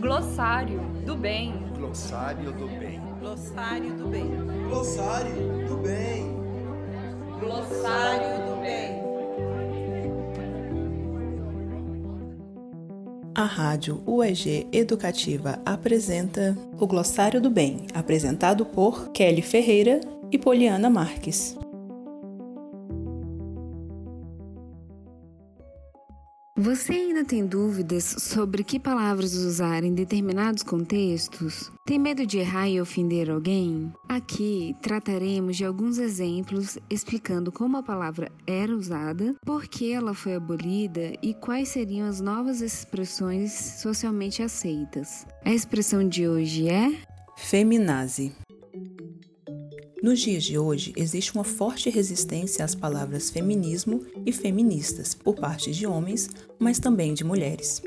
Glossário do Bem. Glossário do Bem. Glossário do Bem. Glossário do Bem. Glossário do Bem. A Rádio UEG Educativa apresenta o Glossário do Bem, apresentado por Kelly Ferreira e Poliana Marques. Você ainda tem dúvidas sobre que palavras usar em determinados contextos? Tem medo de errar e ofender alguém? Aqui trataremos de alguns exemplos explicando como a palavra era usada, por que ela foi abolida e quais seriam as novas expressões socialmente aceitas. A expressão de hoje é feminazi. Nos dias de hoje, existe uma forte resistência às palavras feminismo e feministas por parte de homens, mas também de mulheres.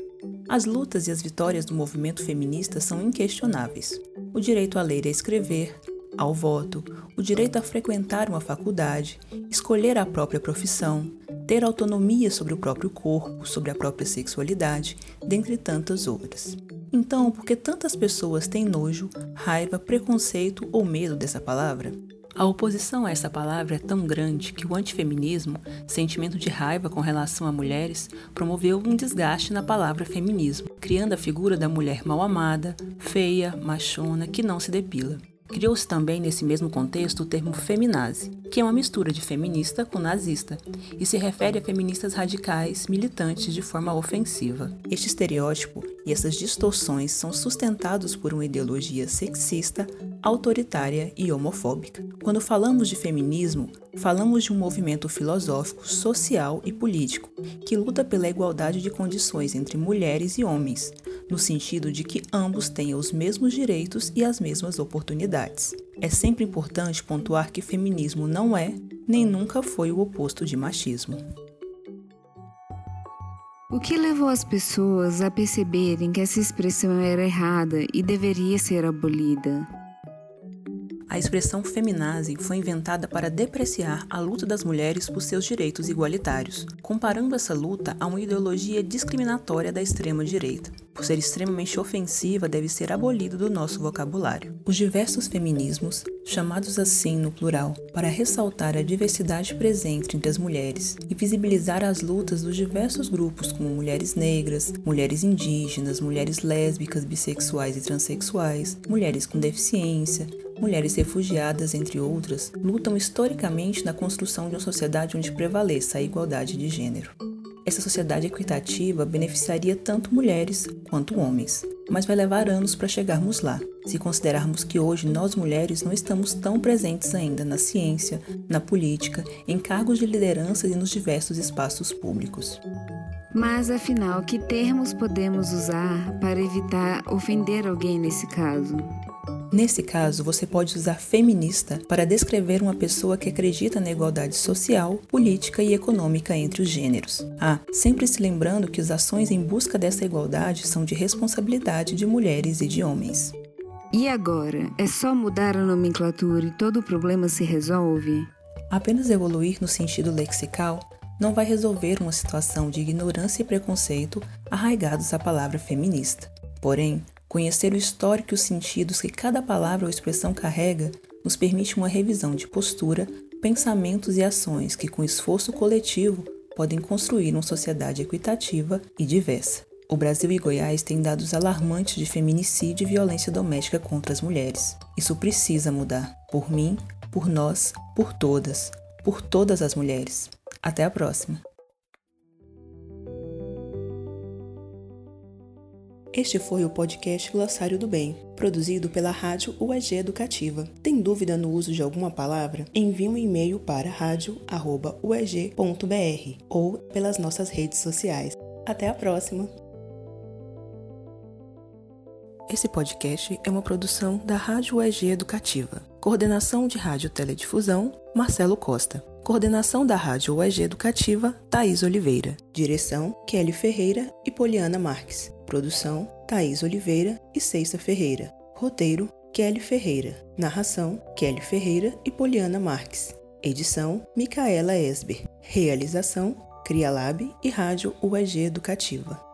As lutas e as vitórias do movimento feminista são inquestionáveis. O direito a ler e escrever, ao voto, o direito a frequentar uma faculdade, escolher a própria profissão, ter autonomia sobre o próprio corpo, sobre a própria sexualidade, dentre tantas outras. Então, por que tantas pessoas têm nojo, raiva, preconceito ou medo dessa palavra? A oposição a essa palavra é tão grande que o antifeminismo, sentimento de raiva com relação a mulheres, promoveu um desgaste na palavra feminismo, criando a figura da mulher mal amada, feia, machona, que não se depila. Criou-se também nesse mesmo contexto o termo feminazi, que é uma mistura de feminista com nazista, e se refere a feministas radicais, militantes de forma ofensiva. Este estereótipo e essas distorções são sustentados por uma ideologia sexista, autoritária e homofóbica. Quando falamos de feminismo, falamos de um movimento filosófico, social e político, que luta pela igualdade de condições entre mulheres e homens, no sentido de que ambos tenham os mesmos direitos e as mesmas oportunidades. É sempre importante pontuar que feminismo não é, nem nunca foi o oposto de machismo. O que levou as pessoas a perceberem que essa expressão era errada e deveria ser abolida? A expressão feminazi foi inventada para depreciar a luta das mulheres por seus direitos igualitários, comparando essa luta a uma ideologia discriminatória da extrema-direita. Por ser extremamente ofensiva, deve ser abolida do nosso vocabulário. Os diversos feminismos, chamados assim no plural, para ressaltar a diversidade presente entre as mulheres e visibilizar as lutas dos diversos grupos como mulheres negras, mulheres indígenas, mulheres lésbicas, bissexuais e transexuais, mulheres com deficiência, mulheres refugiadas, entre outras, lutam historicamente na construção de uma sociedade onde prevaleça a igualdade de gênero. Essa sociedade equitativa beneficiaria tanto mulheres quanto homens, mas vai levar anos para chegarmos lá, se considerarmos que hoje nós mulheres não estamos tão presentes ainda na ciência, na política, em cargos de liderança e nos diversos espaços públicos. Mas, afinal, que termos podemos usar para evitar ofender alguém nesse caso? Nesse caso, você pode usar feminista para descrever uma pessoa que acredita na igualdade social, política e econômica entre os gêneros. Sempre se lembrando que as ações em busca dessa igualdade são de responsabilidade de mulheres e de homens. E agora? É só mudar a nomenclatura e todo o problema se resolve? Apenas evoluir no sentido lexical não vai resolver uma situação de ignorância e preconceito arraigados à palavra feminista. Porém, conhecer o histórico e os sentidos que cada palavra ou expressão carrega nos permite uma revisão de postura, pensamentos e ações que, com esforço coletivo, podem construir uma sociedade equitativa e diversa. O Brasil e Goiás têm dados alarmantes de feminicídio e violência doméstica contra as mulheres. Isso precisa mudar. Por mim, por nós, por todas as mulheres. Até a próxima! Este foi o podcast Glossário do Bem, produzido pela Rádio UEG Educativa. Tem dúvida no uso de alguma palavra? Envie um e-mail para radio@ueg.br ou pelas nossas redes sociais. Até a próxima! Esse podcast é uma produção da Rádio UEG Educativa. Coordenação de Rádio Teledifusão, Marcelo Costa. Coordenação da Rádio UEG Educativa, Thaís Oliveira. Direção, Kelly Ferreira e Poliana Marques. Produção, Thaís Oliveira e Ceixa Ferreira. Roteiro, Kelly Ferreira. Narração, Kelly Ferreira e Poliana Marques. Edição, Micaela Esber. Realização, Crialab e Rádio UEG Educativa.